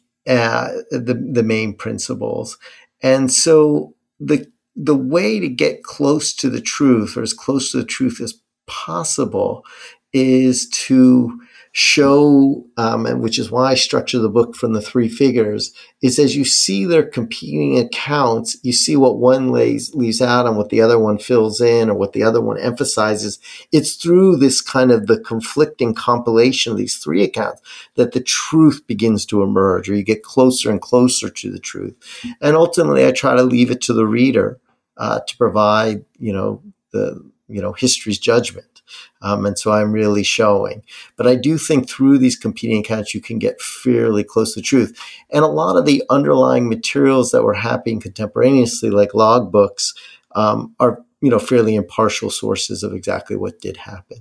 main principles. And so the way to get close to the truth, or as close to the truth as possible, is to show, and which is why I structure the book from the three figures, is as you see their competing accounts, you see what one leaves out and what the other one fills in or what the other one emphasizes. It's through this kind of the conflicting compilation of these three accounts that the truth begins to emerge, or you get closer and closer to the truth. And ultimately, I try to leave it to the reader to provide, you know, history's judgment. And so I'm really showing. But I do think through these competing accounts, you can get fairly close to the truth. And a lot of the underlying materials that were happening contemporaneously, like log books, are, you know, fairly impartial sources of exactly what did happen.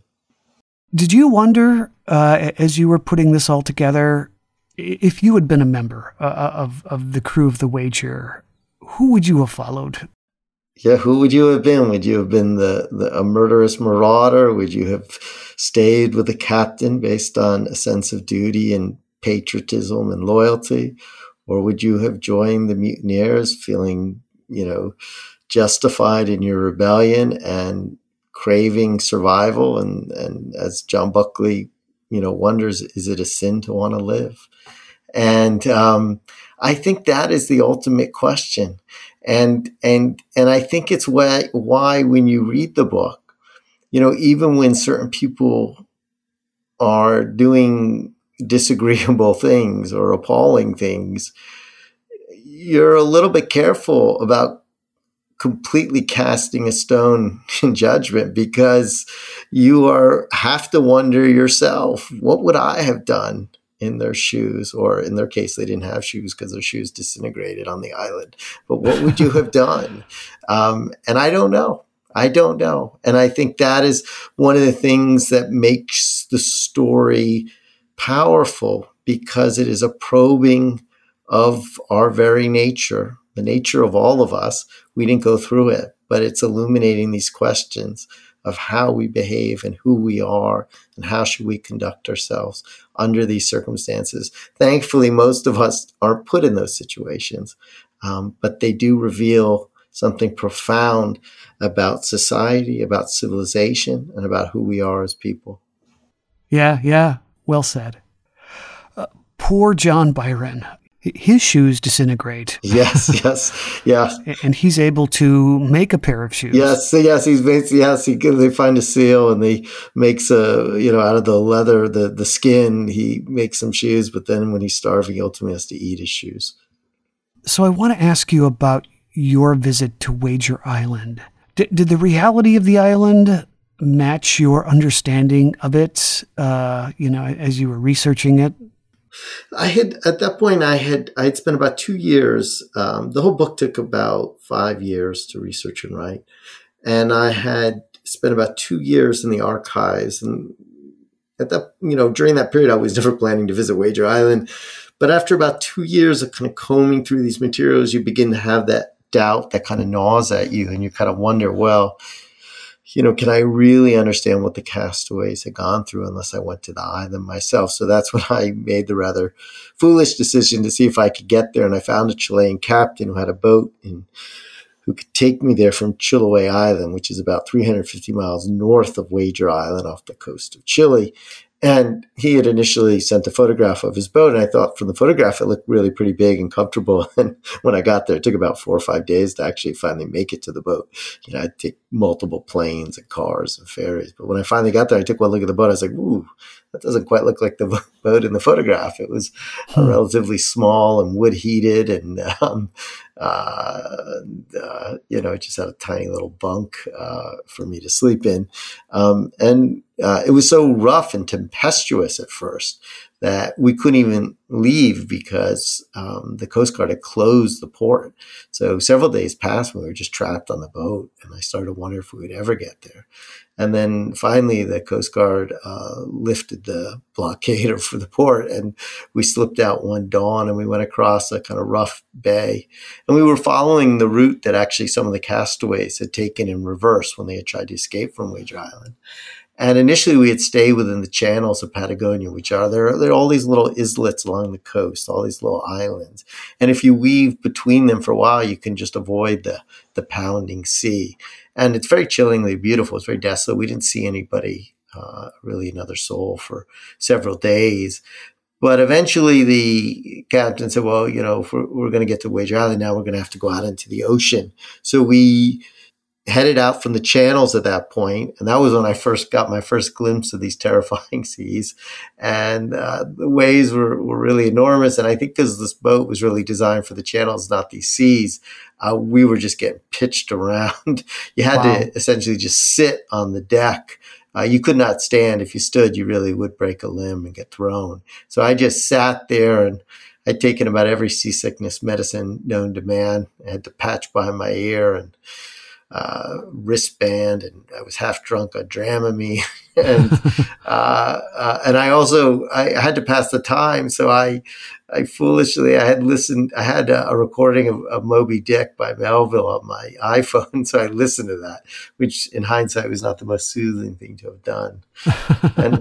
Did you wonder, as you were putting this all together, if you had been a member of the crew of the Wager, who would you have followed Yeah, who would you have been? Would you have been a murderous marauder? Would you have stayed with the captain based on a sense of duty and patriotism and loyalty? Or would you have joined the mutineers feeling, justified in your rebellion and craving survival? And as John Bulkeley, wonders, is it a sin to want to live? And I think that is the ultimate question. And I think it's why when you read the book, even when certain people are doing disagreeable things or appalling things, you're a little bit careful about completely casting a stone in judgment, because you have to wonder yourself, what would I have done in their shoes? Or in their case, they didn't have shoes because their shoes disintegrated on the island. But what would you have done? And I don't know. And I think that is one of the things that makes the story powerful, because it is a probing of our very nature, the nature of all of us. We didn't go through it, but it's illuminating these questions of how we behave and who we are and how should we conduct ourselves under these circumstances. Thankfully, most of us aren't put in those situations, but they do reveal something profound about society, about civilization, and about who we are as people. Yeah. Well said. Poor John Byron. His shoes disintegrate. Yes. And he's able to make a pair of shoes. Yes. They find a seal and he makes out of the leather, the skin, he makes some shoes. But then when he's starving, he ultimately has to eat his shoes. So I want to ask you about your visit to Wager Island. Did the reality of the island match your understanding of it? As you were researching it. I'd spent about 2 years. The whole book took about 5 years to research and write. And I had spent about 2 years in the archives. And at that, during that period, I was never planning to visit Wager Island. But after about 2 years of kind of combing through these materials, you begin to have that doubt that kind of gnaws at you. And you kind of wonder, well, can I really understand what the castaways had gone through unless I went to the island myself? So that's when I made the rather foolish decision to see if I could get there. And I found a Chilean captain who had a boat and who could take me there from Chiloé Island, which is about 350 miles north of Wager Island off the coast of Chile. And he had initially sent a photograph of his boat. And I thought from the photograph, it looked really pretty big and comfortable. And when I got there, it took about 4 or 5 days to actually finally make it to the boat. I'd take multiple planes and cars and ferries. But when I finally got there, I took one look at the boat. I was like, ooh, that doesn't quite look like the boat in the photograph. It was relatively small and wood heated. And, it just had a tiny little bunk for me to sleep in. It was so rough and tempestuous at first that we couldn't even leave because the Coast Guard had closed the port. So several days passed when we were just trapped on the boat, and I started wondering if we would ever get there. And then finally the Coast Guard lifted the blockade for the port, and we slipped out one dawn and we went across a kind of rough bay. And we were following the route that actually some of the castaways had taken in reverse when they had tried to escape from Wager Island. And initially we had stayed within the channels of Patagonia, which are there are all these little islets along the coast, all these little islands. And if you weave between them for a while, you can just avoid the pounding sea. And it's very chillingly beautiful. It's very desolate. We didn't see anybody, really another soul for several days. But eventually the captain said, well, if we're going to get to Wager Island now, we're going to have to go out into the ocean. So we headed out from the channels at that point, and that was when I first got my first glimpse of these terrifying seas. And the waves were really enormous, and I think because this boat was really designed for the channels, not these seas, we were just getting pitched around. You had to essentially just sit on the deck. You could not stand. If you stood, you really would break a limb and get thrown. So I just sat there, and I'd taken about every seasickness medicine known to man. I had the patch behind my ear, and wristband, and I was half drunk on Dramamine, and I also I had to pass the time, so I foolishly I had a recording of Moby Dick by Melville on my iPhone, so I listened to that, which in hindsight was not the most soothing thing to have done. and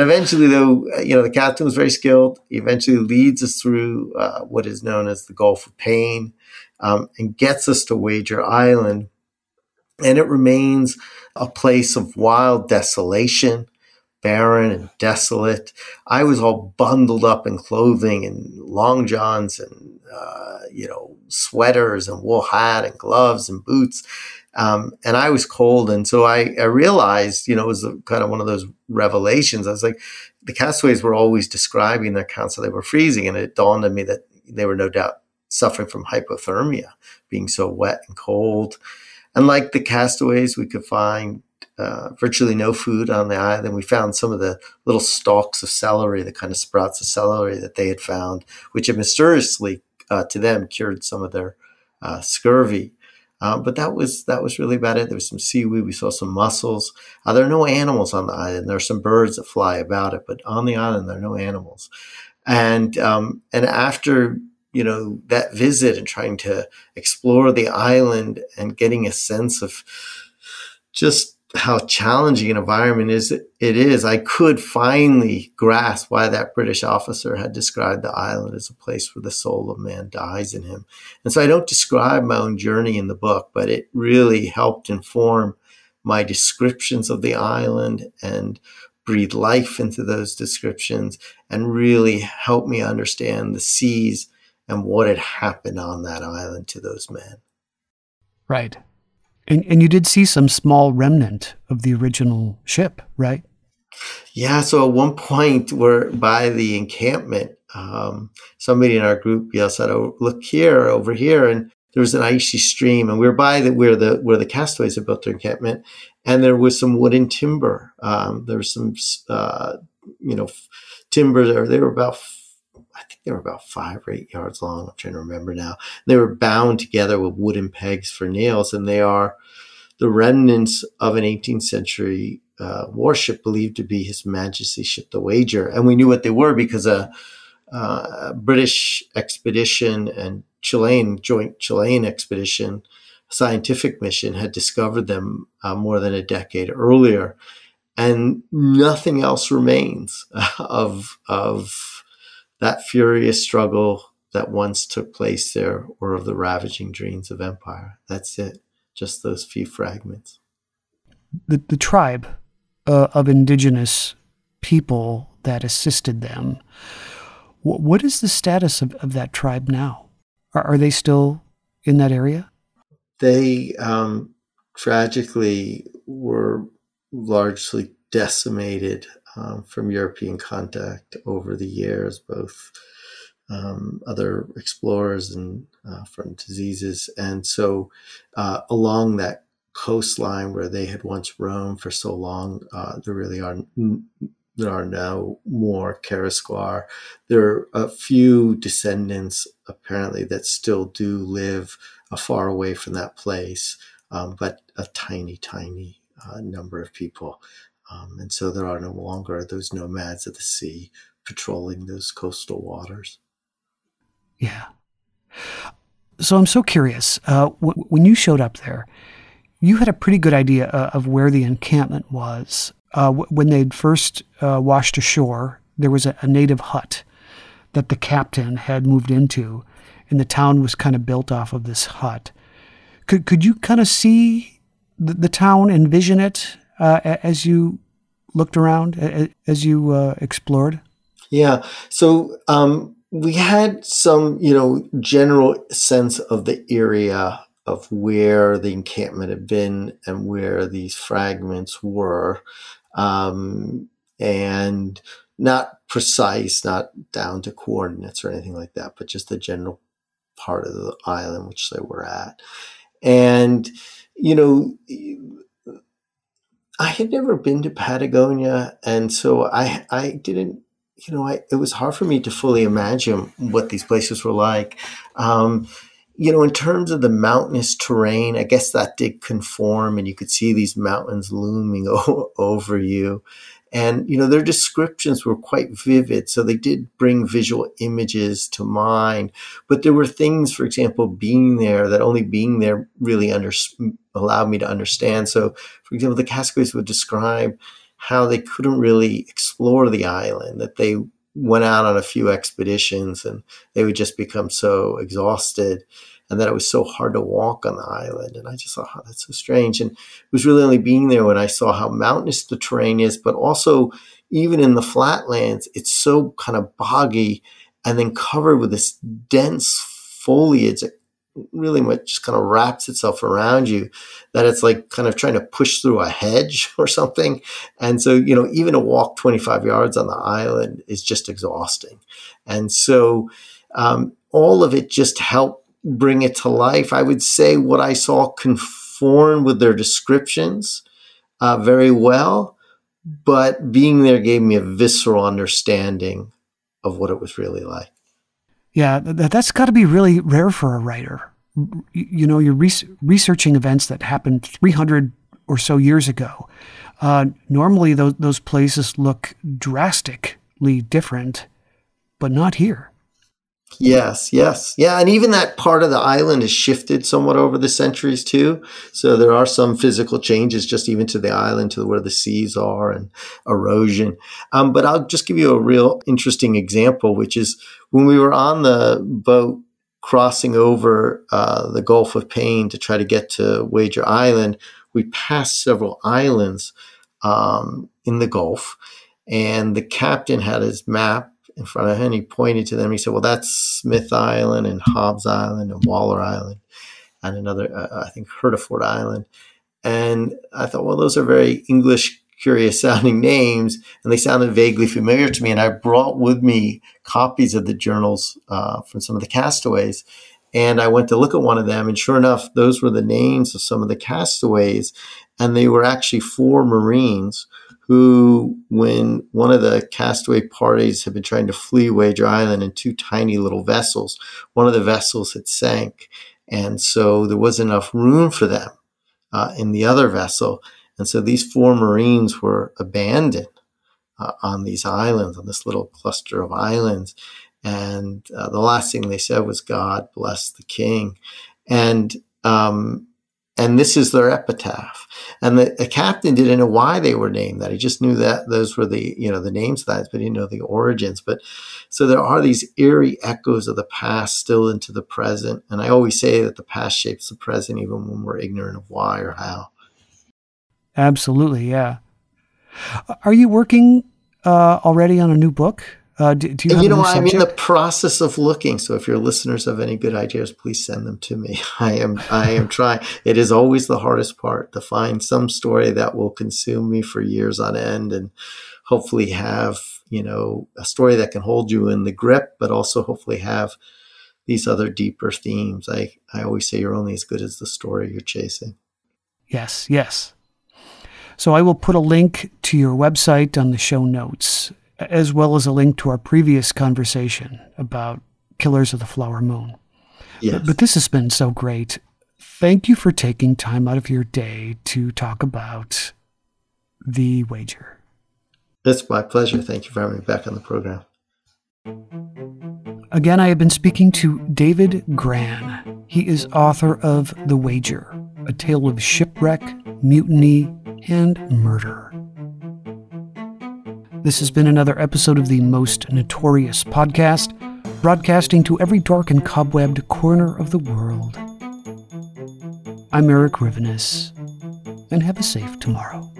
eventually, though, you know, the captain was very skilled. He eventually leads us through what is known as the Gulf of Pain, and gets us to Wager Island. And it remains a place of wild desolation, barren and desolate. I was all bundled up in clothing and long johns and, sweaters and wool hat and gloves and boots. And I was cold. And so I realized, it was kind of one of those revelations. I was like, the castaways were always describing their accounts that they were freezing. And it dawned on me that they were no doubt suffering from hypothermia, being so wet and cold. And like the castaways, we could find virtually no food on the island. We found some of the little stalks of celery, the kind of sprouts of celery that they had found, which had mysteriously, to them, cured some of their scurvy. But that was really about it. There was some seaweed. We saw some mussels. There are no animals on the island. There are some birds that fly about it, but on the island, there are no animals. And after that visit and trying to explore the island and getting a sense of just how challenging an environment it is, I could finally grasp why that British officer had described the island as a place where the soul of man dies in him. And so I don't describe my own journey in the book, but it really helped inform my descriptions of the island and breathe life into those descriptions and really help me understand the seas and what had happened on that island to those men. Right. And you did see some small remnant of the original ship, right? Yeah, so at one point we're by the encampment. Somebody in our group yells out, "Oh, look here, over here," and there was an icy stream, and we were by where the castaways had built their encampment, and there was some wooden timber. There was some timber there. They were about, I think they were about 5 or 8 yards long. I'm trying to remember now. They were bound together with wooden pegs for nails, and they are the remnants of an 18th century warship believed to be His Majesty's ship, the Wager. And we knew what they were because a British expedition and joint Chilean expedition, scientific mission, had discovered them more than a decade earlier. And nothing else remains of that furious struggle that once took place there, or of the ravaging dreams of empire. That's it, just those few fragments. The tribe of indigenous people that assisted them, what is the status of that tribe now? Are they still in that area? They tragically were largely decimated from European contact over the years, both other explorers and from diseases. And so along that coastline where they had once roamed for so long, there are no more Kawésqar. There are a few descendants apparently that still do live far away from that place, but a tiny number of people. And so there are no longer those nomads of the sea patrolling those coastal waters. Yeah. So I'm so curious. When you showed up there, you had a pretty good idea of where the encampment was. When they'd first washed ashore, there was a native hut that the captain had moved into, and the town was kind of built off of this hut. Could you kind of see the town, envision it? As you looked around, as you explored? Yeah. So we had some, general sense of the area of where the encampment had been and where these fragments were, and not precise, not down to coordinates or anything like that, but just the general part of the island which they were at. And, I had never been to Patagonia, and so I didn't, it was hard for me to fully imagine what these places were like. You know, in terms of the mountainous terrain, I guess that did conform, and you could see these mountains looming over you. And, you know, their descriptions were quite vivid, so they did bring visual images to mind. But there were things, for example, being there that only being there really allowed me to understand. So, for example, the Castaways would describe how they couldn't really explore the island, that they went out on a few expeditions and they would just become so exhausted, and that it was so hard to walk on the island. And I just thought, oh, that's so strange. And it was really only being there when I saw how mountainous the terrain is, but also even in the flatlands, it's so kind of boggy and then covered with this dense foliage that really much kind of wraps itself around you, that it's like kind of trying to push through a hedge or something. And so, you know, even a walk 25 yards on the island is just exhausting. And so all of it just helped bring it to life. I would say what I saw conformed with their descriptions very well, but being there gave me a visceral understanding of what it was really like. Yeah, that's got to be really rare for a writer. You know, you're researching events that happened 300 or so years ago. Normally, those places look drastically different, but not here. Yes. Yeah, and even that part of the island has shifted somewhat over the centuries too. So there are some physical changes just even to the island, to where the seas are and erosion. But I'll just give you a real interesting example, which is when we were on the boat crossing over the Gulf of Pain to try to get to Wager Island, we passed several islands in the Gulf, and the captain had his map in front of him, and he pointed to them. He said, well, that's Smith Island and Hobbs Island and Waller Island and another, I think, Hertford Island. And I thought, well, those are very English, curious sounding names, and they sounded vaguely familiar to me. And I brought with me copies of the journals from some of the castaways. And I went to look at one of them, and sure enough, those were the names of some of the castaways. And they were actually four Marines who, when one of the castaway parties had been trying to flee Wager Island in two tiny little vessels, one of the vessels had sank. And so there wasn't enough room for them in the other vessel. And so these four Marines were abandoned on these islands, on this little cluster of islands. And the last thing they said was, God bless the king. And this is their epitaph. And the captain didn't know why they were named that. He just knew that those were the, you know, the names of that, but he didn't know the origins. But so there are these eerie echoes of the past still into the present. And I always say that the past shapes the present, even when we're ignorant of why or how. Absolutely, yeah. Are you working already on a new book? Do you have a new subject? I'm in the process of looking. So if your listeners have any good ideas, please send them to me. I am trying. It is always the hardest part, to find some story that will consume me for years on end, and hopefully have, you know, a story that can hold you in the grip, but also hopefully have these other deeper themes. I always say you're only as good as the story you're chasing. Yes. So I will put a link to your website on the show notes, as well as a link to our previous conversation about Killers of the Flower Moon. Yes. But this has been so great. Thank you for taking time out of your day to talk about The Wager. It's my pleasure. Thank you for having me back on the program. Again, I have been speaking to David Grann. He is author of The Wager, a tale of shipwreck, mutiny, and murder. This has been another episode of the Most Notorious Podcast, broadcasting to every dark and cobwebbed corner of the world. I'm Eric Rivenis, and have a safe tomorrow.